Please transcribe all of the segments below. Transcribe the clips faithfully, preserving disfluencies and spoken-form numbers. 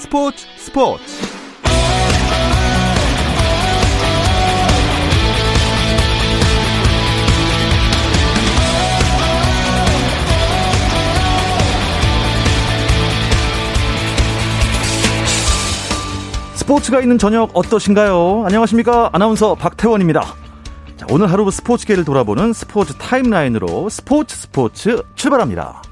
스포츠 스포츠 스포츠가 있는 저녁 어떠신가요? 안녕하십니까? 아나운서 박태원입니다. 자, 오늘 하루 스포츠계를 돌아보는 스포츠 타임라인으로 스포츠 스포츠 출발합니다.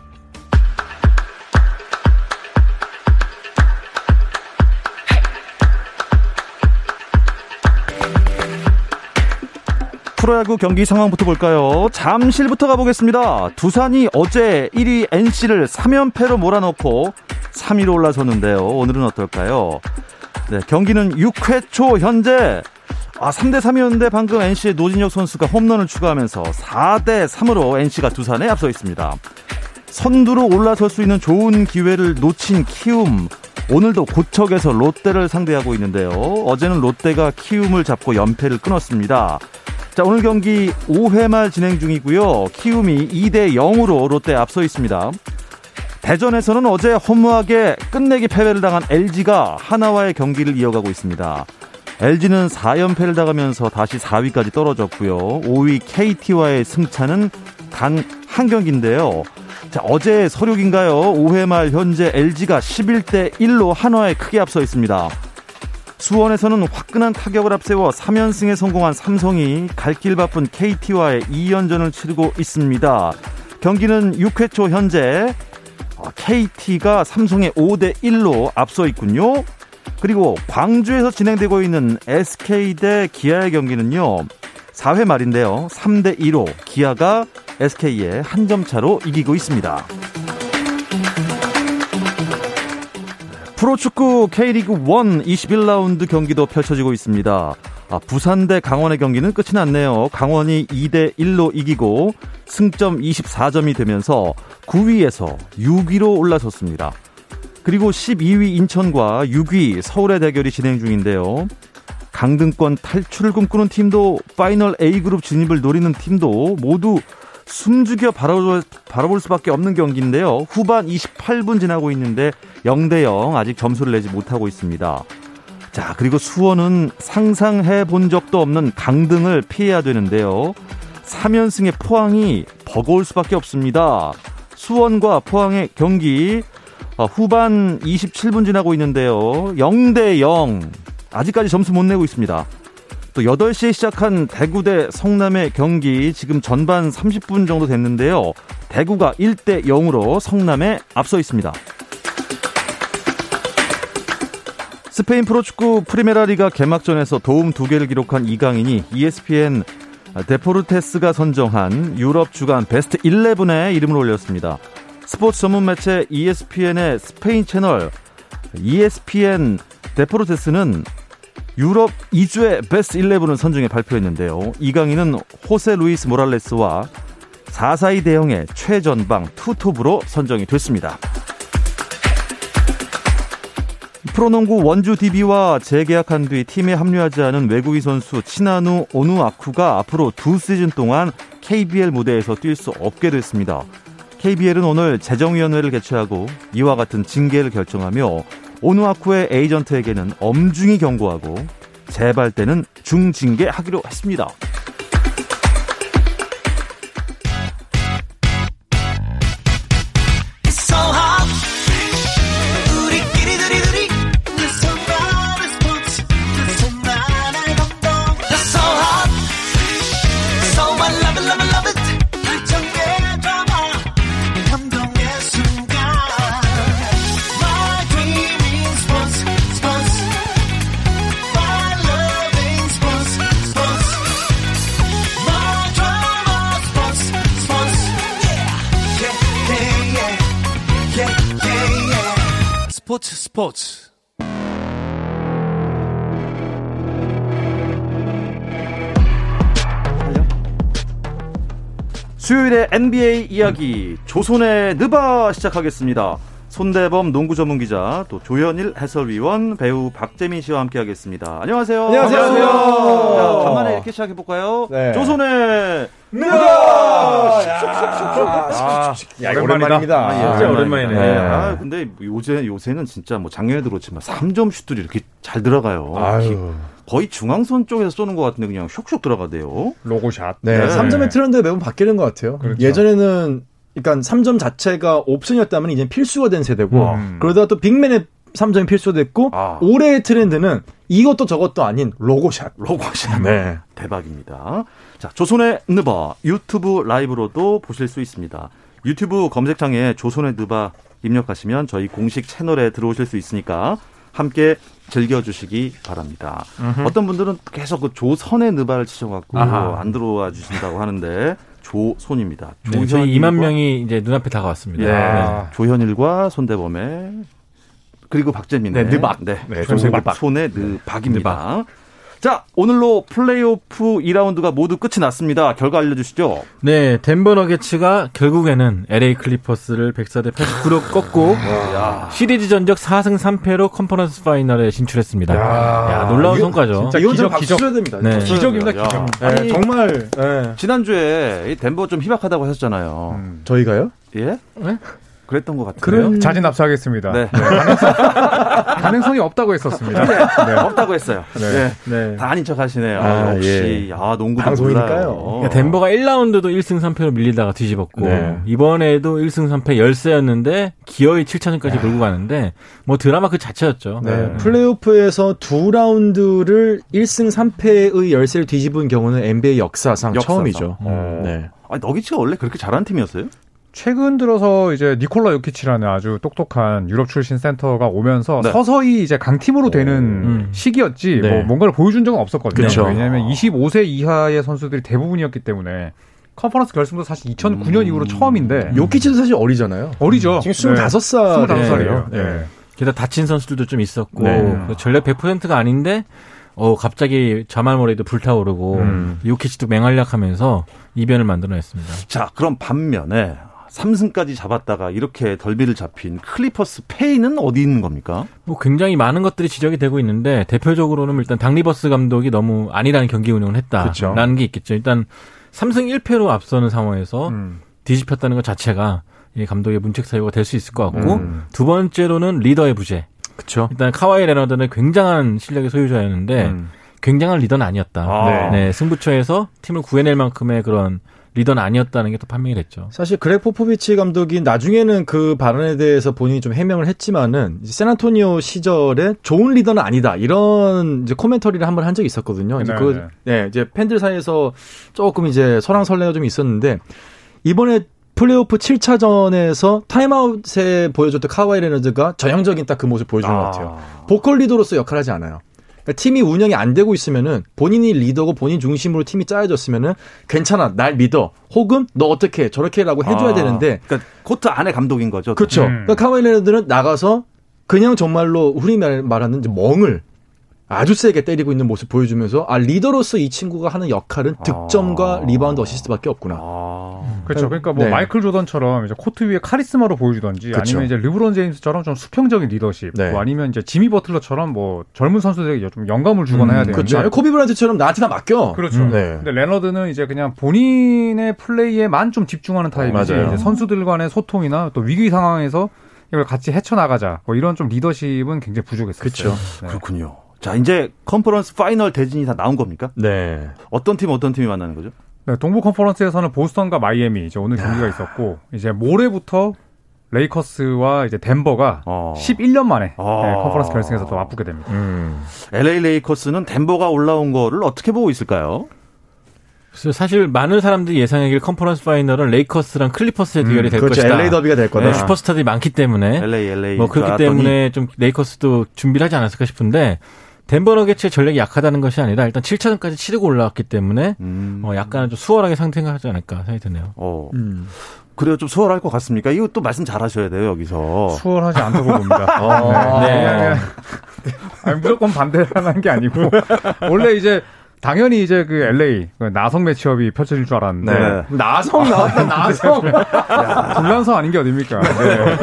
프로야구 경기 상황부터 볼까요? 잠실부터 가보겠습니다. 두산이 어제 일 위 엔씨를 삼 연패로 몰아넣고 삼 위로 올라섰는데요. 오늘은 어떨까요? 네, 경기는 육 회 초 현재 아, 삼 대 삼이었는데 방금 엔씨의 노진혁 선수가 홈런을 추가하면서 사 대 삼으로 엔씨가 두산에 앞서 있습니다. 선두로 올라설 수 있는 좋은 기회를 놓친 키움. 오늘도 고척에서 롯데를 상대하고 있는데요. 어제는 롯데가 키움을 잡고 연패를 끊었습니다. 자, 오늘 경기 오 회 말 진행 중이고요. 키움이 이 대 영으로 롯데에 앞서 있습니다. 대전에서는 어제 허무하게 끝내기 패배를 당한 엘지가 하나와의 경기를 이어가고 있습니다. 엘지는 사 연패를 당하면서 다시 사 위까지 떨어졌고요. 오 위 케이티와의 승차는 단 한 경기인데요. 자, 어제 서륙인가요? 오 회 말 현재 엘지가 십일 대 일로 한화에 크게 앞서 있습니다. 수원에서는 화끈한 타격을 앞세워 삼 연승에 성공한 삼성이 갈 길 바쁜 케이티와의 이 연전을 치르고 있습니다. 경기는 육 회 초 현재 케이티가 삼성에 오 대 일로 앞서 있군요. 그리고 광주에서 진행되고 있는 에스케이 대 기아의 경기는요. 사 회 말인데요. 삼 대 이로 기아가 에스케이에 한 점 차로 이기고 있습니다. 프로축구 K리그 일 이십일 라운드 경기도 펼쳐지고 있습니다. 아, 부산 대 강원의 경기는 끝이 났네요. 강원이 이 대 일로 이기고 승점 이십사 점이 되면서 구 위에서 육 위로 올라섰습니다. 그리고 십이 위 인천과 육 위 서울의 대결이 진행 중인데요. 강등권 탈출을 꿈꾸는 팀도 파이널 A그룹 진입을 노리는 팀도 모두 숨죽여 바라볼, 바라볼 수밖에 없는 경기인데요. 후반 이십팔 분 지나고 있는데 영 대 영 아직 점수를 내지 못하고 있습니다. 자, 그리고 수원은 상상해 본 적도 없는 강등을 피해야 되는데요. 삼 연승의 포항이 버거울 수밖에 없습니다. 수원과 포항의 경기 어, 후반 이십칠 분 지나고 있는데요. 영 대 영 아직까지 점수 못 내고 있습니다. 또 여덟 시에 시작한 대구 대 성남의 경기 지금 전반 삼십 분 정도 됐는데요. 대구가 일 대 영으로 성남에 앞서 있습니다. 스페인 프로축구 프리메라리가 개막전에서 도움 두 개를 기록한 이강인이 이에스피엔 데포르테스가 선정한 유럽 주간 베스트 십일에 이름을 올렸습니다. 스포츠 전문 매체 이에스피엔의 스페인 채널 이에스피엔 데포르테스는 유럽 이 주의 베스트 십일을 선정해 발표했는데요. 이강인은 호세 루이스 모랄레스와 사 사이 대형의 최전방 투톱으로 선정이 됐습니다. 프로농구 원주 디비와 재계약한 뒤 팀에 합류하지 않은 외국인 선수 치나누 오누아쿠가 앞으로 두 시즌 동안 케이비엘 무대에서 뛸 수 없게 됐습니다. 케이비엘은 오늘 재정위원회를 개최하고 이와 같은 징계를 결정하며 오누아쿠의 에이전트에게는 엄중히 경고하고 재발 때는 중징계하기로 했습니다. 스포츠 스포츠 수요일의 엔비에이 이야기 조선의 느바 시작하겠습니다. 손대범 농구 전문 기자, 또 조현일 해설위원, 배우 박재민 씨와 함께하겠습니다. 안녕하세요. 안녕하세요. 안녕하세요. 야, 간만에 이렇게 시작해 볼까요? 네. 조선의 아, 야, 오랜만입니다. 아, 예, 진짜 오랜만이네. 네. 아, 근데 요새 요새는 진짜 뭐 작년에도 그렇지만 삼 점 슛들이 이렇게 잘 들어가요. 아유. 거의 중앙선 쪽에서 쏘는 것 같은데 그냥 슉슉 들어가대요. 로고샷. 네. 네. 삼 점의 트렌드가 매번 바뀌는 것 같아요. 그렇죠. 예전에는 그러니까 삼 점 자체가 옵션이었다면 이제 필수가 된 세대고 음. 그러다가 또 빅맨의 삼 점이 필수됐고 아. 올해의 트렌드는 이것도 저것도 아닌 로고샷. 로고샷. 네. 대박입니다. 자, 조선의 느바 유튜브 라이브로도 보실 수 있습니다. 유튜브 검색창에 조선의 느바 입력하시면 저희 공식 채널에 들어오실 수 있으니까 함께 즐겨주시기 바랍니다. 으흠. 어떤 분들은 계속 그 조선의 느바를 치셔갖고 아하. 안 들어와 주신다고 하는데 조손입니다. 네, 저희 이만 명이 이제 눈앞에 다가왔습니다. 예. 네. 조현일과 손대범의 그리고 박재민의 네, 느박. 네, 네, 조선의 손의 느박입니다. 네. 자, 오늘로 플레이오프 이 라운드가 모두 끝이 났습니다. 결과 알려주시죠. 네, 덴버 너게츠가 결국에는 엘에이 클리퍼스를 백사 대 팔십구로 꺾고 야. 시리즈 전적 사 승 삼 패로 컨퍼런스 파이널에 진출했습니다. 야, 야 놀라운 이거, 성과죠. 진짜 이건 좀 박수 쳐야 됩니다. 네. 기적입니다, 기적. 아니, 네, 정말 네. 지난주에 덴버 좀 희박하다고 하셨잖아요. 음, 저희가요? 예? 네? 그랬던 것 같아요. 그럼 자진 압수하겠습니다. 네. 네. 가능성, 가능성이 없다고 했었습니다. 네. 네. 없다고 했어요. 네. 네. 네. 다 아닌 척 하시네요. 아, 역시. 예. 아, 농구도 몰라요. 덴버가 일 라운드도 일 승 삼 패로 밀리다가 뒤집었고 네. 이번에도 일 승 삼 패 열세였는데 기어이 칠 차전까지 몰고 가는데 뭐 드라마 그 자체였죠. 네. 네. 플레이오프에서 두 라운드를 일 승 삼 패의 열세를 뒤집은 경우는 엔비에이 역사상, 역사상. 처음이죠. 어. 네. 아니, 너기치가 원래 그렇게 잘하는 팀이었어요? 최근 들어서 이제 니콜라 요키치라는 아주 똑똑한 유럽 출신 센터가 오면서 네. 서서히 이제 강팀으로 되는 음. 시기였지 네. 뭐 뭔가를 보여준 적은 없었거든요. 그쵸. 왜냐하면 이십오 세 이하의 선수들이 대부분이었기 때문에 컨퍼런스 결승도 사실 이천구 년 음. 이후로 처음인데 요키치도 사실 어리잖아요. 어리죠. 지금 스물다섯 살. 스물다섯 살이에요. 네. 네. 네. 게다가 다친 선수들도 좀 있었고 네. 전력 백 퍼센트가 아닌데 어 갑자기 자말 모레이도 불타오르고 음. 요키치도 맹활약하면서 이변을 만들어냈습니다. 자, 그럼 반면에 삼 승까지 잡았다가 이렇게 덜비를 잡힌 클리퍼스 페이는 어디 있는 겁니까? 뭐 굉장히 많은 것들이 지적이 되고 있는데 대표적으로는 일단 닥 리버스 감독이 너무 아니라는 경기 운영을 했다라는 그쵸. 게 있겠죠. 일단 삼 승 일 패로 앞서는 상황에서 음. 뒤집혔다는 것 자체가 이 감독의 문책 사유가 될 수 있을 것 같고 음. 두 번째로는 리더의 부재. 그쵸. 일단 카와이 레너드는 굉장한 실력의 소유자였는데 음. 굉장한 리더는 아니었다. 아. 네. 네, 승부처에서 팀을 구해낼 만큼의 그런 리더는 아니었다는 게 또 판명이 됐죠. 사실 그렉 포포비치 감독이 나중에는 그 발언에 대해서 본인이 좀 해명을 했지만은 이제 샌안토니오 시절에 좋은 리더는 아니다 이런 이제 코멘터리를 한 번 한 적이 있었거든요. 이제 그 네, 이제 팬들 사이에서 조금 이제 설랑설레가 좀 있었는데 이번에 플레이오프 칠 차전에서 타임아웃에 보여줬던 카와이 레너드가 전형적인 딱 그 모습 보여주는 아. 것 같아요. 보컬 리더로서 역할하지 않아요. 팀이 운영이 안 되고 있으면은 본인이 리더고 본인 중심으로 팀이 짜여졌으면은 괜찮아 날 믿어 혹은 너 어떻게 해, 저렇게라고 해줘야 아, 되는데 그러니까 코트 안에 감독인 거죠. 그렇죠. 음. 그러니까 카와이 레너드는 나가서 그냥 정말로 우리 말하는 멍을 아주 세게 때리고 있는 모습 보여주면서 아 리더로서 이 친구가 하는 역할은 득점과 아. 리바운드 어시스트밖에 없구나. 아. 그렇죠. 그러니까 뭐 네. 마이클 조던처럼 이제 코트 위에 카리스마로 보여주던지 그쵸. 아니면 이제 르브론 제임스처럼 좀 수평적인 리더십, 네. 뭐 아니면 이제 지미 버틀러처럼 뭐 젊은 선수들에게 좀 영감을 주거나 음, 해야 되는데 그렇죠. 코비 브라이트처럼 나한테 다 맡겨. 그렇죠. 음, 네. 근데 레너드는 이제 그냥 본인의 플레이에만 좀 집중하는 타입이지 어, 이제 선수들 간의 소통이나 또 위기 상황에서 이걸 같이 헤쳐나가자 뭐 이런 좀 리더십은 굉장히 부족했었어요. 그렇죠. 네. 그렇군요. 자, 이제 컨퍼런스 파이널 대진이 다 나온 겁니까? 네. 어떤 팀, 어떤 팀이 만나는 거죠? 네, 동부 컨퍼런스에서는 보스턴과 마이애미, 이제 오늘 경기가 야. 있었고, 이제 모레부터 레이커스와 이제 덴버가 어. 십일 년 만에 어. 네, 컨퍼런스 결승에서 또 맞붙게 됩니다. 음. 엘에이 레이커스는 덴버가 올라온 거를 어떻게 보고 있을까요? 사실 많은 사람들이 예상하길 컨퍼런스 파이널은 레이커스랑 클리퍼스의 대결이 음, 될 그렇죠. 것이다. 엘에이 더비가 될 거다. 네, 슈퍼스타들이 많기 때문에. 엘에이, 엘에이. 뭐 그렇기 알았더니. 때문에 좀 레이커스도 준비를 하지 않았을까 싶은데, 덴버 너게츠의 전력이 약하다는 것이 아니라 일단 칠 차전까지 치르고 올라왔기 때문에 음. 어, 약간 좀 수월하게 상태가 하지 않을까 생각이 드네요. 어. 음. 그래요, 좀 수월할 것 같습니까? 이거 또 말씀 잘 하셔야 돼요, 여기서. 수월하지 않다고 봅니다. 어. 네. 네. 아니, 무조건 반대를 하는 게 아니고. 원래 이제, 당연히 이제 그 엘에이 나성 매치업이 펼쳐질 줄 알았는데 네. 나성 나왔다 나성 분란서 아닌 게 어딥니까? 네.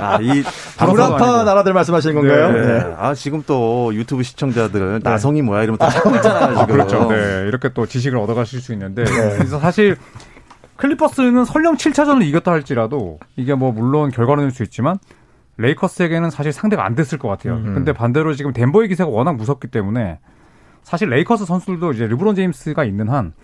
아, 이 불안파 나라들 말씀하시는 건가요? 네. 네. 아, 지금 또 유튜브 시청자들은 네. 나성이 뭐야 이러면 다 찾고 있잖아요, 지금. 아, 그렇죠. 네. 이렇게 또 지식을 얻어가실 수 있는데. 네. 그래서 사실 클리퍼스는 설령 칠 차전을 이겼다 할지라도 이게 뭐 물론 결과론일 수 있지만 레이커스에게는 사실 상대가 안 됐을 것 같아요. 음. 근데 반대로 지금 덴버의 기세가 워낙 무섭기 때문에 사실 레이커스 선수들도 이제 르브론 제임스가 있는 한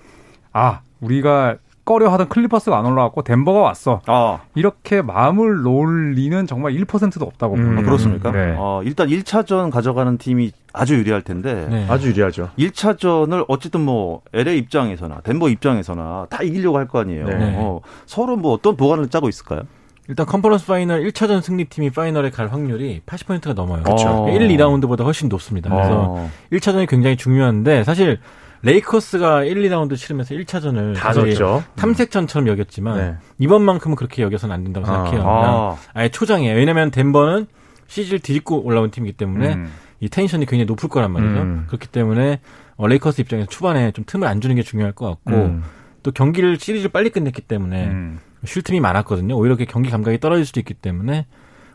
아, 우리가 꺼려하던 클리퍼스가 안 올라왔고 덴버가 왔어. 아. 이렇게 마음을 놓을 리는 정말 일 퍼센트도 없다고 봅니다. 음. 아, 그렇습니까? 네. 어, 일단 일 차전 가져가는 팀이 아주 유리할 텐데. 네. 아주 유리하죠. 일 차전을 어쨌든 뭐 엘에이 입장에서나 덴버 입장에서나 다 이기려고 할 거 아니에요. 네. 어, 서로 뭐 어떤 보관을 짜고 있을까요? 일단 컨퍼런스 파이널 일 차전 승리팀이 파이널에 갈 확률이 팔십 퍼센트가 넘어요. 그렇죠. 일, 이 라운드보다 훨씬 높습니다. 그래서 어. 일 차전이 굉장히 중요한데 사실 레이커스가 일, 이 라운드 치르면서 일 차전을 다 졌죠. 탐색전처럼 여겼지만 네. 이번만큼은 그렇게 여겨서는 안 된다고 생각해요. 아. 아예 초장이에요. 왜냐하면 덴버는 시즌을 뒤집고 올라온 팀이기 때문에 음. 이 텐션이 굉장히 높을 거란 말이죠. 음. 그렇기 때문에 레이커스 입장에서 초반에 좀 틈을 안 주는 게 중요할 것 같고 음. 또 경기를 시리즈를 빨리 끝냈기 때문에 음. 쉴 틈이 많았거든요. 오히려 경기 감각이 떨어질 수도 있기 때문에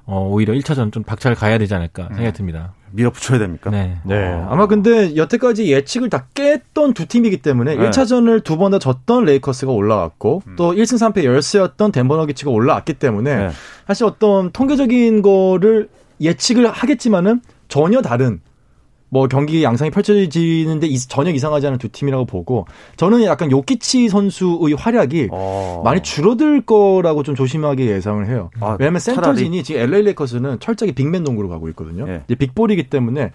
어, 오히려 일 차전 좀 박차를 가야 되지 않을까 생각이 듭니다. 밀어붙여야 됩니까? 네. 네. 어. 아마 근데 여태까지 예측을 다 깼던 두 팀이기 때문에 네. 일 차전을 두 번 다 졌던 레이커스가 올라왔고 음. 또 일 승 삼 패 열세였던 덴버 너게츠가 올라왔기 때문에 네. 사실 어떤 통계적인 거를 예측을 하겠지만은 전혀 다른 뭐 경기 양상이 펼쳐지는데 전혀 이상하지 않은 두 팀이라고 보고 저는 약간 요키치 선수의 활약이 어. 많이 줄어들 거라고 좀 조심하게 예상을 해요. 아, 왜냐하면 센터진이 지금 엘에이 레이커스는 철저하게 빅맨 동구로 가고 있거든요. 예. 이제 빅볼이기 때문에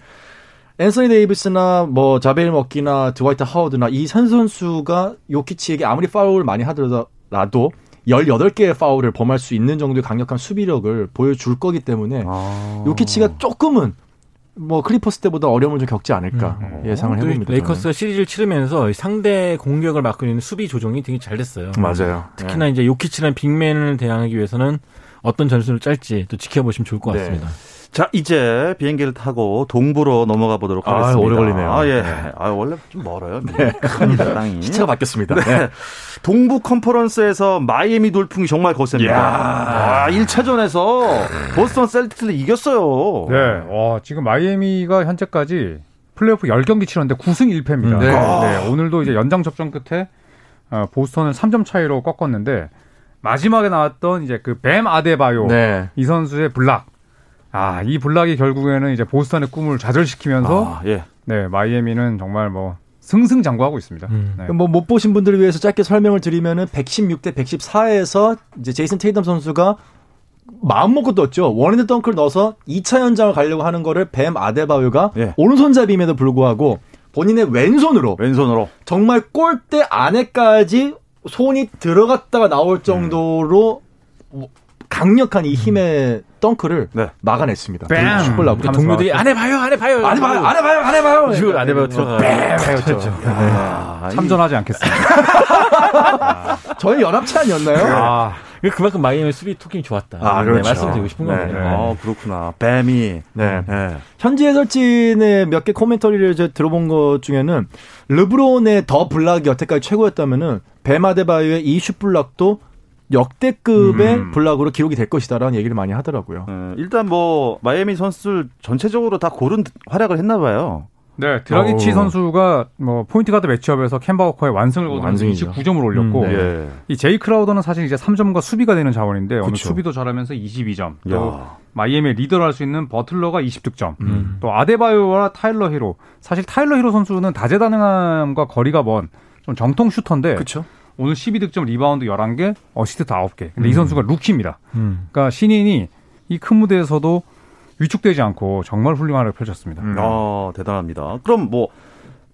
앤서니 데이비스나 뭐 자베일 머키나 드와이트 하워드나 이 선 선수가 요키치에게 아무리 파울을 많이 하더라도 열여덟 개의 파울을 범할 수 있는 정도의 강력한 수비력을 보여줄 거기 때문에 아. 요키치가 조금은 뭐 클리퍼스 때보다 어려움을 좀 겪지 않을까 음. 예상을 해봅니다. 레이커스가 시리즈를 치르면서 상대 공격을 막고 있는 수비 조정이 되게 잘 됐어요. 맞아요. 특히나 네. 이제 요키치라는 빅맨을 대항하기 위해서는 어떤 전술을 짤지 또 지켜보시면 좋을 것 같습니다. 네. 자, 이제 비행기를 타고 동부로 넘어가 보도록 아, 하겠습니다. 오래 걸리네요. 아, 예. 네. 아, 원래 좀 멀어요. 네. 큰일이다, 땅이. 시차가 바뀌었습니다. 네. 네. 동부 컨퍼런스에서 마이애미 돌풍이 정말 거셉니다. 아, 일 차전에서 보스턴 셀틱스를 이겼어요. 네. 와, 지금 마이애미가 현재까지 플레이오프 십 경기 치렀는데 구 승 일 패입니다. 네. 네. 네. 오늘도 이제 연장 접전 끝에 보스턴을 삼 점 차이로 꺾었는데 마지막에 나왔던 이제 그 바암 아데바요. 네. 이 선수의 블락. 아, 이 블락이 결국에는 이제 보스턴의 꿈을 좌절시키면서 아, 예. 네, 마이애미는 정말 뭐 승승장구하고 있습니다. 음. 네. 뭐 못 보신 분들을 위해서 짧게 설명을 드리면은 백십육 대 백십사에서 이제 제이슨 테이텀 선수가 마음먹고 떴죠. 원핸드 덩크를 넣어서 이 차 연장을 가려고 하는 거를 뱀 아데바요가 예. 오른손잡이임에도 불구하고 본인의 왼손으로 왼손으로 정말 골대 안에까지 손이 들어갔다가 나올 정도로 음. 강력한 이 힘의 덩크를 네. 막아냈습니다. 축구라고 동료들이 안 해봐요, 안 해봐요, 안 해봐요, 안 해봐요, 안 해봐요. 이걸 안 해봐요. 들어가요. 참전하지 않겠습니다. 아. 저희 연합체 아니었나요? 아. 그만큼 마이애미 수비 토킹이 좋았다. 아, 그렇죠. 네, 말씀드리고 싶은 거예요. 네, 네. 아, 그렇구나. 뱀이. 네. 네. 현지 해설진의 몇 개 코멘터리를 제가 들어본 것 중에는 르브론의 더 블락이 여태까지 최고였다면은 뱀 아데바요의 이 슛 블락도 역대급의 음. 블락으로 기록이 될 것이다라는 얘기를 많이 하더라고요. 음, 일단 뭐 마이애미 선수들 전체적으로 다 고른 활약을 했나 봐요. 네, 드라기치 오. 선수가 뭐 포인트 가드 매치업에서 캔 바워커의 완승을 거두면서 이십구 점을 올렸고 음, 네. 이 제이 크라우더는 사실 이제 삼 점과 수비가 되는 자원인데 그쵸. 오늘 수비도 잘하면서 이십이 점. 또 마이애미의 리더를 할 수 있는 버틀러가 이십 득점. 음. 또 아데바요와 타일러 히로. 사실 타일러 히로 선수는 다재다능함과 거리가 먼 좀 정통 슈터인데 그렇죠. 오늘 십이 득점, 리바운드 열한 개, 어시스트 아홉 개. 근데 음. 이 선수가 루키입니다. 음. 그러니까 신인이 이 큰 무대에서도 위축되지 않고 정말 훌륭한 활약을 펼쳤습니다. 음. 아, 대단합니다. 그럼 뭐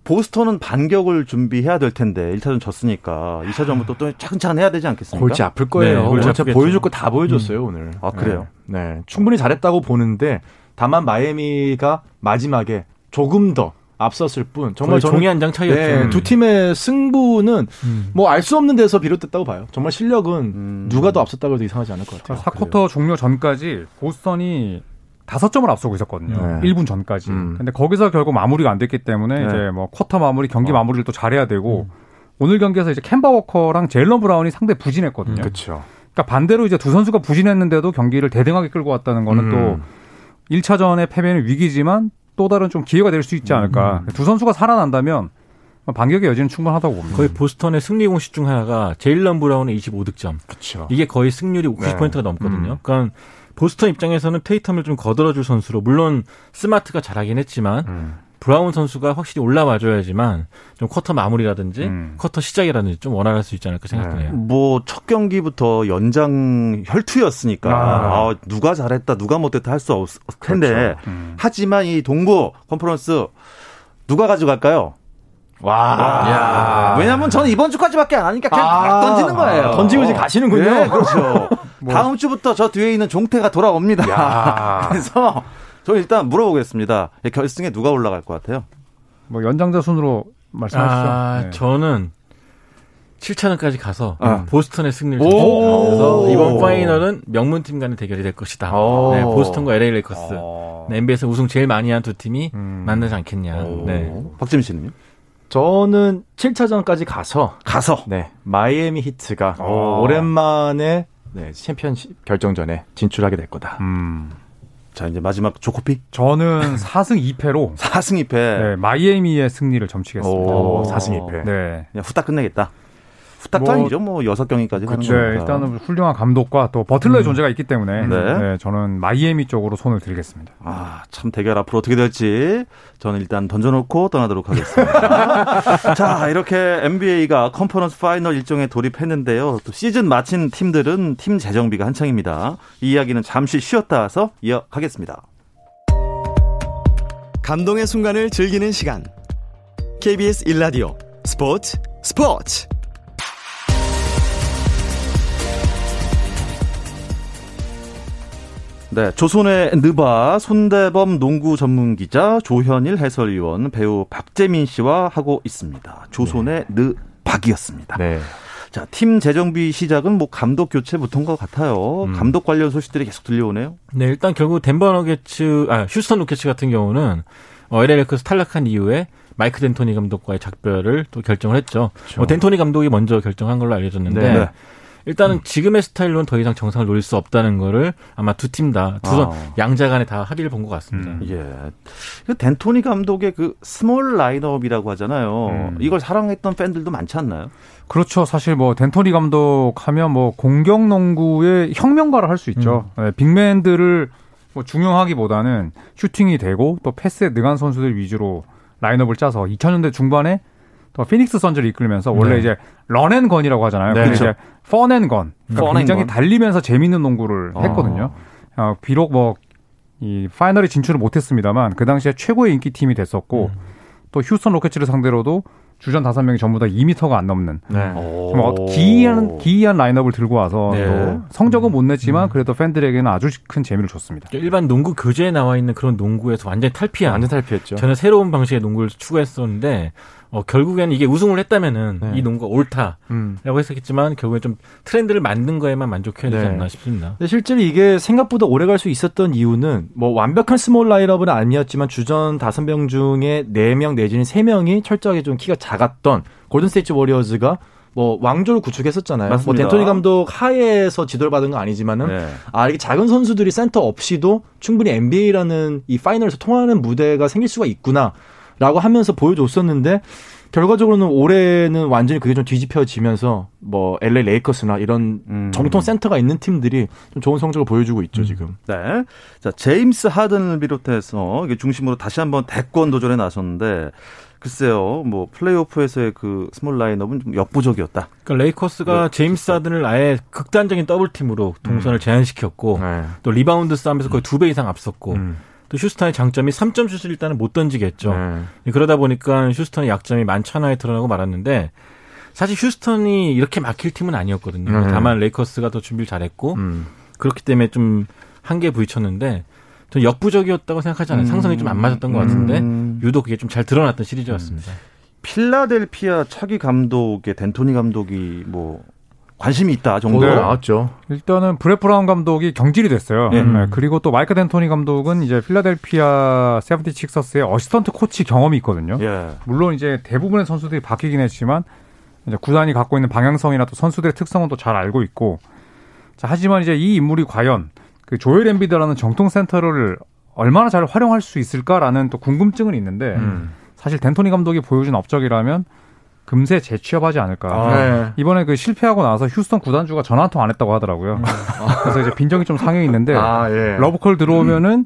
보스턴은 반격을 준비해야 될 텐데 일 차전 졌으니까 이 차전부터 또 차근차근 해야 되지 않겠습니까? 골치 아플 거예요. 네, 골치 아프겠죠. 보여줄 거 다 보여줬어요, 음. 오늘. 아, 그래요? 네. 네. 충분히 잘했다고 보는데 다만 마이애미가 마지막에 조금 더 앞섰을 뿐 정말 종이 한 장 차이였죠. 네, 두 팀의 승부는 음. 뭐 알 수 없는 데서 비롯됐다고 봐요. 정말 실력은 음. 누가 더 앞섰다고 해도 이상하지 않을 것 같아요. 사 쿼터 종료 전까지 보스턴이 다섯 점을 앞서고 있었거든요. 네. 일 분 전까지. 음. 근데 거기서 결국 마무리가 안 됐기 때문에 네. 이제 뭐 쿼터 마무리, 경기 어. 마무리를 또 잘해야 되고 음. 오늘 경기에서 이제 캔 바워커랑 제일런 브라운이 상대 부진했거든요. 음, 그렇죠. 그러니까 반대로 이제 두 선수가 부진했는데도 경기를 대등하게 끌고 왔다는 거는 음. 또 일 차전의 패배는 위기지만 또 다른 좀 기회가 될 수 있지 않을까. 음. 두 선수가 살아난다면 반격의 여지는 충분하다고 봅니다. 거의 보스턴의 승리 공식 중 하나가 제일런 브라운의 이십오 득점. 그렇죠. 이게 거의 승률이 구십 퍼센트가 네. 넘거든요. 음. 그러니까 보스턴 입장에서는 테이텀을 좀 거들어줄 선수로, 물론 스마트가 잘하긴 했지만 음. 브라운 선수가 확실히 올라와줘야지만 좀 쿼터 마무리라든지 음. 쿼터 시작이라든지 좀 원활할 수 있지 않을까 생각해요. 네. 뭐 첫 경기부터 연장 혈투였으니까 아. 아, 누가 잘했다 누가 못했다 할 수 없을 텐데 그렇죠. 음. 하지만 이 동부 컨퍼런스 누가 가져갈까요? 와, 와. 왜냐면 저는 이번 주까지밖에 안 하니까 그냥 아. 던지는 거예요. 아. 던지고 이제 가시는군요. 네, 그렇죠. 뭐. 다음 주부터 저 뒤에 있는 종태가 돌아옵니다. 그래서 저는 일단 물어보겠습니다. 결승에 누가 올라갈 것 같아요? 뭐 연장자 순으로 말씀하시죠. 아, 네. 저는 칠 차전까지 가서 아. 보스턴의 승리를 그래서 이번 파이널은 명문팀 간의 대결이 될 것이다. 네, 보스턴과 엘에이 레이커스. 네, 엔비에이에서 우승 제일 많이 한 두 팀이 음. 만나지 않겠냐. 네. 박재민 씨는요? 저는 칠 차전까지 가서 가서 네, 마이애미 히트가 오. 오랜만에 네, 챔피언십 결정전에 진출하게 될 거다. 음. 자, 이제 마지막 조코피? 저는 사 승 이 패로 사 승 이 패. 네, 마이애미의 승리를 점치겠습니다. 오, 사 승 이 패. 네. 그냥 후딱 끝내겠다. 후딱도 뭐, 아니죠. 뭐 여섯 경기까지 그렇죠. 네, 일단은 훌륭한 감독과 또 버틀러의 음. 존재가 있기 때문에 네. 네, 저는 마이애미 쪽으로 손을 들겠습니다. 아, 참 대결 앞으로 어떻게 될지 저는 일단 던져놓고 떠나도록 하겠습니다. 자, 이렇게 엔비에이가 컨퍼런스 파이널 일정에 돌입했는데요. 또 시즌 마친 팀들은 팀 재정비가 한창입니다. 이 이야기는 잠시 쉬었다 와서 이어가겠습니다. 감동의 순간을 즐기는 시간 케이비에스 일 라디오 스포츠 스포츠 네, 조선의 느바 손대범 농구 전문 기자, 조현일 해설위원, 배우 박재민 씨와 하고 있습니다. 조선의 네. 느박이었습니다. 네. 자, 팀 재정비 시작은 뭐 감독 교체부터인 것 같아요. 음. 감독 관련 소식들이 계속 들려오네요. 네, 일단 결국 덴버 너게츠, 아, 휴스턴 로켓츠 같은 경우는 어, 엘에이 레이커스 탈락한 이후에 마이크 댄토니 감독과의 작별을 또 결정을 했죠. 그렇죠. 어, 댄토니 감독이 먼저 결정한 걸로 알려졌는데. 네. 일단은 음. 지금의 스타일로는 더 이상 정상을 노릴 수 없다는 거를 아마 두 팀 다, 두 선, 양자 간에 다 합의를 본 것 같습니다. 음. 예. 덴토니 감독의 그 스몰 라인업이라고 하잖아요. 음. 이걸 사랑했던 팬들도 많지 않나요? 그렇죠. 사실 뭐 덴토니 감독 하면 뭐 공격 농구의 혁명가를 할 수 있죠. 음. 네, 빅맨들을 뭐 중용하기보다는 슈팅이 되고 또 패스에 능한 선수들 위주로 라인업을 짜서 이천 년대 중반에 또 피닉스 선즈를 이끌면서 원래 네. 이제 런앤건이라고 하잖아요. 네. 이제 펀앤건. 그러니까 굉장히 건. 달리면서 재미있는 농구를 아. 했거든요. 어, 비록 뭐 이 파이널에 진출을 못했습니다만 그 당시에 최고의 인기 팀이 됐었고 음. 또 휴스턴 로켓츠를 상대로도 주전 다섯 명이 전부 다 이 미터가 안 넘는 네. 기이한 기이한 라인업을 들고 와서 네. 또 성적은 못 냈지만 음. 그래도 팬들에게는 아주 큰 재미를 줬습니다. 일반 농구 교재에 나와 있는 그런 농구에서 완전히 탈피한. 완전 탈피했죠. 저는 새로운 방식의 농구를 추구했었는데. 어, 결국에는 이게 우승을 했다면은 네. 이 농구가 옳다라고 음. 했었겠지만 결국엔 좀 트렌드를 만든 거에만 만족해야 되지 않나 네. 싶습니다. 실제로 이게 생각보다 오래 갈 수 있었던 이유는 뭐 완벽한 스몰 라인업은 아니었지만 주전 다섯 명 중에 네 명 내지는 세 명이 철저하게 좀 키가 작았던 골든 스테이트 워리어즈가 뭐 왕조를 구축했었잖아요. 맞습니다. 뭐 덴토니 감독 하에서 지도를 받은 건 아니지만은 네. 아 이게 작은 선수들이 센터 없이도 충분히 엔비에이라는 이 파이널에서 통하는 무대가 생길 수가 있구나. 라고 하면서 보여줬었는데 결과적으로는 올해는 완전히 그게 좀 뒤집혀지면서 뭐 엘에이 레이커스나 이런 음. 정통 센터가 있는 팀들이 좀 좋은 성적을 보여주고 있죠 지금. 네. 자 제임스 하든을 비롯해서 중심으로 다시 한번 대권 도전에 나섰는데 글쎄요 뭐 플레이오프에서의 그 스몰 라인업은 좀 역부족이었다. 그러니까 레이커스가 네. 제임스 하든을 아예 극단적인 더블 팀으로 동선을 음. 제한시켰고 네. 또 리바운드 싸움에서 거의 두 배 이상 앞섰고. 음. 또 휴스턴의 장점이 삼 점 슛을 일단은 못 던지겠죠. 네. 그러다 보니까 휴스턴의 약점이 만천하에 드러나고 말았는데 사실 휴스턴이 이렇게 막힐 팀은 아니었거든요. 네. 다만 레이커스가 더 준비를 잘했고 음. 그렇기 때문에 좀 한계에 부딪혔는데 전 역부족이었다고 생각하지 않아요. 음. 상성이 좀 안 맞았던 것 같은데 유독 그게 좀 잘 드러났던 시리즈였습니다. 음. 필라델피아 차기 감독의 덴토니 감독이 뭐 관심이 있다 정도로 네. 나왔죠. 일단은 브렛 브라운 감독이 경질이 됐어요. 네. 네. 그리고 또 마이크 댄토니 감독은 이제 필라델피아 세븐티식서스의 어시스턴트 코치 경험이 있거든요. 예. 물론 이제 대부분의 선수들이 바뀌긴 했지만 이제 구단이 갖고 있는 방향성이나 또 선수들의 특성은 또 잘 알고 있고 자, 하지만 이제 이 인물이 과연 그 조엘 엠비드라는 정통 센터를 얼마나 잘 활용할 수 있을까라는 또 궁금증은 있는데 음. 사실 덴토니 감독이 보여준 업적이라면 금세 재취업하지 않을까. 아, 네. 이번에 그 실패하고 나서 휴스턴 구단주가 전화 한 통 안 했다고 하더라고요. 음. 그래서 이제 빈정이 좀 상해 있는데 아, 예. 러브콜 들어오면은 음.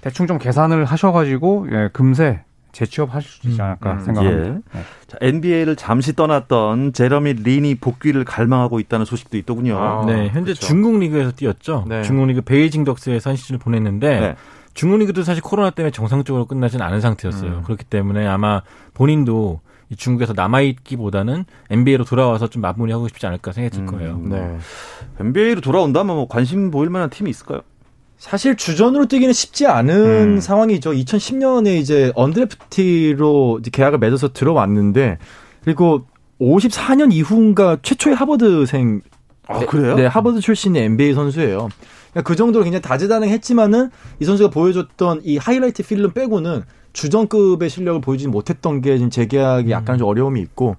대충 좀 계산을 하셔가지고 예, 금세 재취업하실 수 있지 않을까 음, 생각합니다. 예. 네. 자, 엔비에이를 잠시 떠났던 제러미 린이 복귀를 갈망하고 있다는 소식도 있더군요. 아, 네, 현재 그쵸. 중국 리그에서 뛰었죠. 네. 중국 리그 베이징 덕스에서 한 시즌을 보냈는데 네. 중국 리그도 사실 코로나 때문에 정상적으로 끝나진 않은 상태였어요. 음. 그렇기 때문에 아마 본인도 이 중국에서 남아있기보다는 엔비에이로 돌아와서 좀 마무리하고 싶지 않을까 생각했을 거예요. 음, 네. 엔비에이로 돌아온다면 뭐 관심 보일 만한 팀이 있을까요? 사실 주전으로 뛰기는 쉽지 않은 음. 상황이죠. 이천십 년에 이제 언드래프티로 이제 계약을 맺어서 들어왔는데, 그리고 오십사 년 이후인가 최초의 하버드생. 아, 그래요? 네, 하버드 출신의 엔비에이 선수예요. 그러니까 그 정도로 굉장히 다재다능했지만은 이 선수가 보여줬던 이 하이라이트 필름 빼고는 주전급의 실력을 보여주지 못했던 게 지금 재계약이 약간 좀 어려움이 있고,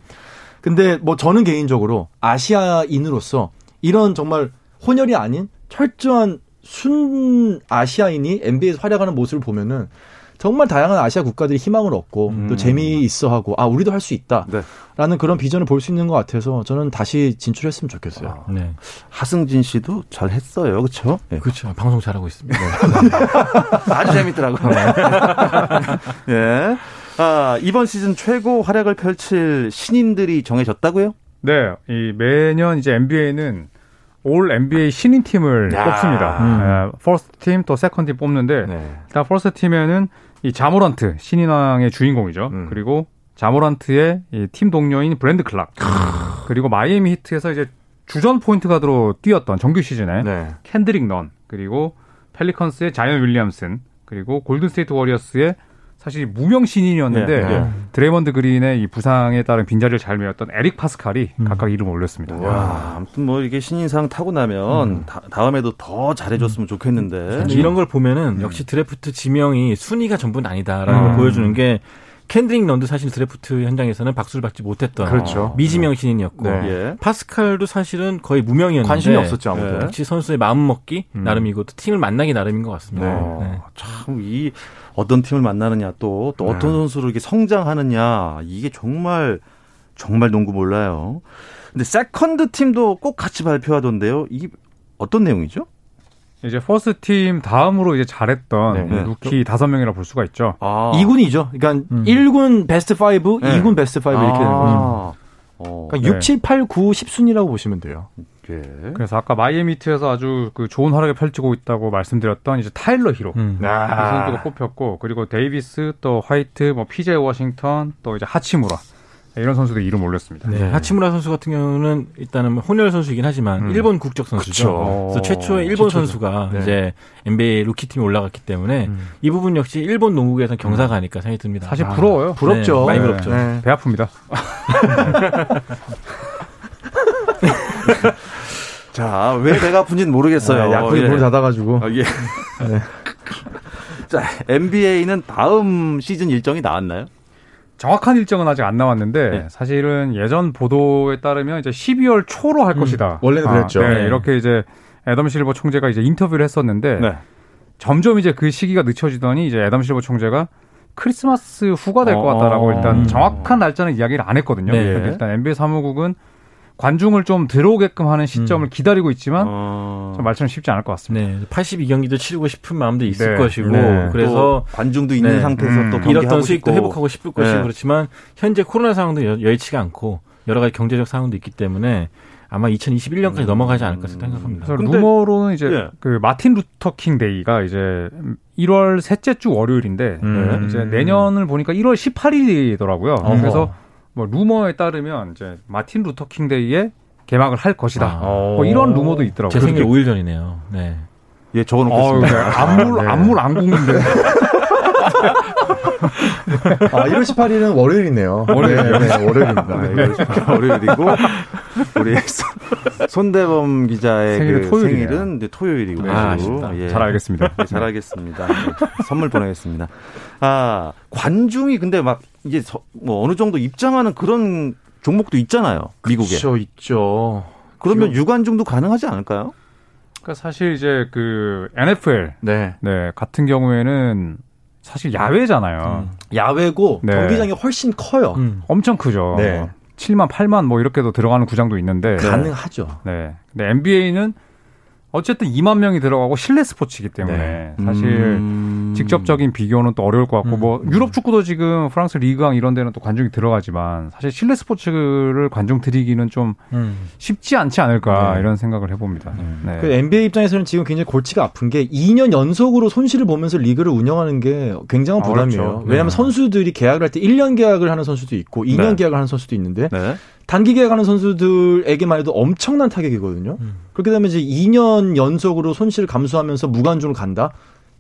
근데 뭐 저는 개인적으로 아시아인으로서 이런 정말 혼혈이 아닌 철저한 순 아시아인이 엔비에이에서 활약하는 모습을 보면은 정말 다양한 아시아 국가들이 희망을 얻고 음. 또 재미있어하고 아 우리도 할 수 있다라는 네. 그런 비전을 볼 수 있는 것 같아서 저는 다시 진출했으면 좋겠어요. 아, 네. 하승진 씨도 잘했어요, 그렇죠? 네. 그렇죠. 방송 잘하고 있습니다. 아주 재밌더라고요. 예. 네. 아 이번 시즌 최고 활약을 펼칠 신인들이 정해졌다고요? 네. 이 매년 이제 엔비에이는 올 엔비에이 신인 팀을 야. 뽑습니다. 음. 에, 퍼스트 팀 또 세컨드 팀 뽑는데 네. 일단 퍼스트 팀에는 이 자모란트 신인왕의 주인공이죠. 음. 그리고 자모란트의 이 팀 동료인 브랜드 클락 그리고 마이애미 히트에서 이제 주전 포인트 가드로 뛰었던 정규 시즌에 네. 켄드릭 넌 그리고 펠리컨스의 자이언 윌리엄슨 그리고 골든 스테이트 워리어스의 사실 무명 신인이었는데 네, 네. 드레이먼드 그린의 이 부상에 따른 빈자리를 잘 메웠던 에릭 파스칼이 음. 각각 이름을 올렸습니다. 와, 아무튼 뭐 이게 신인상 타고 나면 음. 다, 다음에도 더 잘해줬으면 좋겠는데 이런 걸 보면은 역시 드래프트 지명이 순위가 전부는 아니다라는 음. 걸 보여주는 게 켄드릭 넌도 사실 드래프트 현장에서는 박수를 받지 못했던 그렇죠. 미지명 신인이었고 네. 네. 파스칼도 사실은 거의 무명이었는데 관심이 없었죠 아무도. 네. 역시 선수의 마음 먹기 음. 나름이고 또 팀을 만나기 나름인 것 같습니다. 네. 네. 참 이 어떤 팀을 만나느냐 또, 또 네. 어떤 선수로 이렇게 성장하느냐 이게 정말 정말 농구 몰라요. 근데 세컨드 팀도 꼭 같이 발표하던데요. 이게 어떤 내용이죠? 이제 퍼스트 팀 다음으로 이제 잘했던 네. 루키 다섯 명이라 볼 수가 있죠. 아. 이 군이죠. 그러니까 음. 일 군 베스트 오, 네. 이 군 베스트 오 이렇게 아. 되는 거죠. 어. 그러니까 네. 육, 칠, 팔, 구, 십 순위라고 보시면 돼요. 네. 그래서 아까 마이애미트에서 아주 그 좋은 활약을 펼치고 있다고 말씀드렸던 이제 타일러 히로 음. 아. 이 선수가 뽑혔고 그리고 데이비스 또 화이트 뭐 피제이 워싱턴 또 이제 하치무라 이런 선수도 이름 올렸습니다. 네. 하치무라 선수 같은 경우는 일단은 혼혈 선수이긴 하지만 음. 일본 국적 선수죠. 그래서 최초의 일본 최초죠. 선수가 네. 이제 엔비에이 루키팀에 올라갔기 때문에 음. 이 부분 역시 일본 농구에서는 경사가 아닐까 생각이 듭니다. 사실 아, 부러워요. 부럽죠. 네, 많이 부럽죠. 네. 네. 배 아픕니다. 자, 왜 배가 아픈지는 모르겠어요. 네, 약국이 물 닫아가지고. 아, 예. 네. 자, 엔비에이는 다음 시즌 일정이 나왔나요? 정확한 일정은 아직 안 나왔는데 네. 사실은 예전 보도에 따르면 이제 십이월 초로 할 음, 것이다. 원래는 그랬죠. 아, 네, 네. 이렇게 이제 애덤 실버 총재가 이제 인터뷰를 했었는데 네. 점점 이제 그 시기가 늦춰지더니 이제 애덤 실버 총재가 크리스마스 후가 될 것 같다라고 어, 일단 음. 정확한 날짜는 이야기를 안 했거든요. 네. 일단 엔비에이 사무국은 관중을 좀 들어오게끔 하는 시점을 음. 기다리고 있지만 어... 좀 말처럼 쉽지 않을 것 같습니다. 네, 팔십이 경기도 치르고 싶은 마음도 있을 네. 것이고 네. 그래서 관중도 있는 네. 상태에서 음. 또 잃었던 수익도 싶고. 회복하고 싶을 네. 것이고 그렇지만 현재 코로나 상황도 여, 여의치가 않고 여러 가지 경제적 상황도 있기 때문에 아마 이천이십일 년까지 음. 넘어가지 않을까 생각합니다. 그래서 근데, 루머로는 이제 예. 그 마틴 루터 킹 데이가 이제 일월 셋째 주 월요일인데 음. 이제 내년을 보니까 일월 십팔 일이더라고요. 어허. 그래서 뭐 루머에 따르면 이제 마틴 루터 킹 데이에 개막을 할 것이다. 아, 뭐 이런 루머도 있더라고요. 제 생일 오 일 전이네요. 네, 예, 적어놓겠습니다. 안물 안물 안 굽는데. 아, 일월 십팔 일은 월요일이네요. 월요일이요? 네, 네, 월요일입니다. 네, 월요일이고 우리 손대범 기자의 생일은, 그 생일은 이제 토요일이고. 아, 아쉽다. 예. 잘 알겠습니다. 네, 잘 알겠습니다. 네, 선물 보내겠습니다. 아, 관중이 근데 막 이제 뭐 어느 정도 입장하는 그런 종목도 있잖아요. 미국에. 그렇죠, 있죠. 그러면 지금... 유관중도 가능하지 않을까요? 그러니까 사실 이제 그 엔에프엘 네. 네, 같은 경우에는 사실 야외잖아요. 음. 야외고 네. 경기장이 훨씬 커요. 음. 엄청 크죠. 네. 칠만, 팔만 뭐 이렇게도 들어가는 구장도 있는데 가능하죠. 네. 근데 엔비에이는 어쨌든 이만 명이 들어가고 실내 스포츠이기 때문에 네. 사실 음... 직접적인 비교는 또 어려울 것 같고 음... 뭐 유럽 축구도 지금 프랑스 리그왕 이런 데는 또 관중이 들어가지만 사실 실내 스포츠를 관중 드리기는 좀 음... 쉽지 않지 않을까 네. 이런 생각을 해봅니다. 음. 네. 그 엔비에이 입장에서는 지금 굉장히 골치가 아픈 게 이 년 연속으로 손실을 보면서 리그를 운영하는 게 굉장한 부담이에요. 어렵죠. 왜냐하면 네. 선수들이 계약을 할 때 일 년 계약을 하는 선수도 있고 이 년 네. 계약을 하는 선수도 있는데 네. 단기 계약하는 선수들에게만 해도 엄청난 타격이거든요. 음. 그렇게 되면 이제 이 년 연속으로 손실을 감수하면서 무관중으로 간다?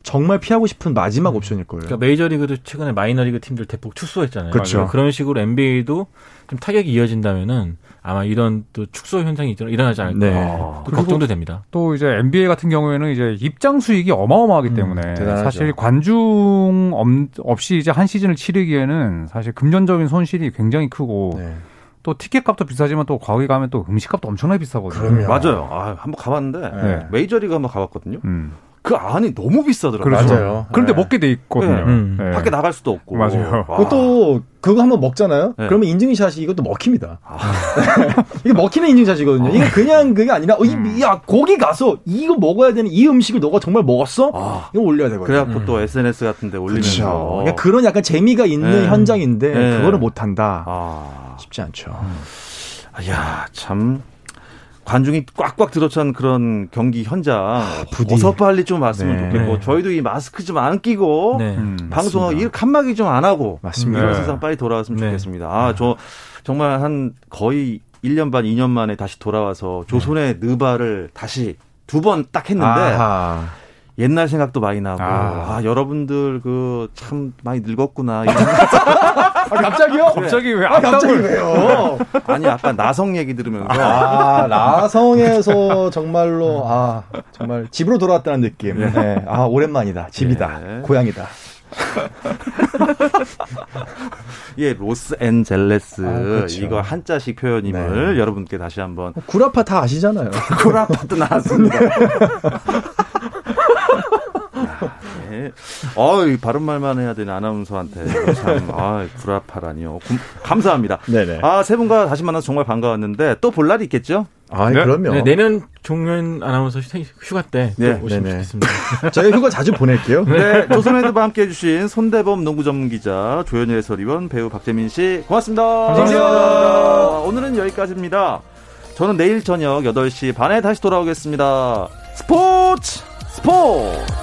정말 피하고 싶은 마지막 옵션일 거예요. 그러니까 메이저리그도 최근에 마이너리그 팀들 대폭 축소했잖아요. 그렇죠. 그런 식으로 엔비에이도 좀 타격이 이어진다면은 아마 이런 또 축소 현상이 일어나지 않을까 네. 또 걱정도 됩니다. 또 이제 엔비에이 같은 경우에는 이제 입장 수익이 어마어마하기 음, 때문에 대단하죠. 사실 관중 없이 이제 한 시즌을 치르기에는 사실 금전적인 손실이 굉장히 크고. 네. 또 티켓값도 비싸지만 또 거기 가면 또 음식값도 엄청나게 비싸거든요. 그럼요. 맞아요. 아, 한번 가봤는데 네. 메이저리그 한번 가봤거든요. 음. 그 안이 너무 비싸더라고요. 그렇죠. 맞아요. 그런데 네. 먹게 돼 있거든요. 네. 음. 네. 밖에 나갈 수도 없고. 맞아요. 그것도 그거 한번 먹잖아요. 네. 그러면 인증샷이 이것도 먹힙니다. 아. 이게 먹히는 인증샷이거든요. 이게 그냥 그게 아니라 어, 이, 야 거기 가서 이거 먹어야 되는 이 음식을 너가 정말 먹었어? 아. 이거 올려야 되거든요. 그래갖고 음. 또 에스엔에스 같은 데 올리면서. 그렇죠. 그러니까 그런 약간 재미가 있는 네. 현장인데 네. 그거를 못한다. 아. 쉽지 않죠. 음. 야, 참 관중이 꽉꽉 들어찬 그런 경기 현장 아, 부디. 어서 빨리 좀 왔으면 네. 좋겠고 네. 저희도 이 마스크 좀 안 끼고 네. 음, 방송하고 일 칸막이 좀 안 하고 맞습니다. 이런 세상 빨리 돌아왔으면 네. 좋겠습니다. 아, 저 정말 한 거의 일 년 반, 이 년 만에 다시 돌아와서 조선의 네. 느바를 다시 두 번 딱 했는데 아하. 옛날 생각도 많이 나고 아, 아 여러분들 그 참 많이 늙었구나. 아, 갑자기요? 갑자기 왜? 아, 갑자기 왜요? 아니 아까 나성 얘기 들으면서 아 나성에서 정말로 아 정말 집으로 돌아왔다는 느낌. 네. 네. 아 오랜만이다. 집이다. 네. 고향이다. 예, 로스앤젤레스 아, 그렇죠. 이거 한자식 표현임을 네. 여러분께 다시 한번 구라파 다 아시잖아요. 구라파도 나왔습니다. 네. 어이 바른 말만 해야 되는 아나운서한테 참 아 구라파라니요. 감사합니다. 네네. 아 세 분과 다시 만나서 정말 반가웠는데 또 볼 날이 있겠죠? 아 네? 그럼요. 네, 내년 종현 아나운서 휴가 때 네. 오시면 네네. 좋겠습니다. 저희 휴가 자주 보낼게요. 네, 조선헤드와 함께해 주신 손대범 농구 전문기자, 조현일 해설위원, 배우 박재민 씨 고맙습니다. 감사합니다. 감사합니다. 오늘은 여기까지입니다. 저는 내일 저녁 여덟 시 반에 다시 돌아오겠습니다. 스포츠 스포츠.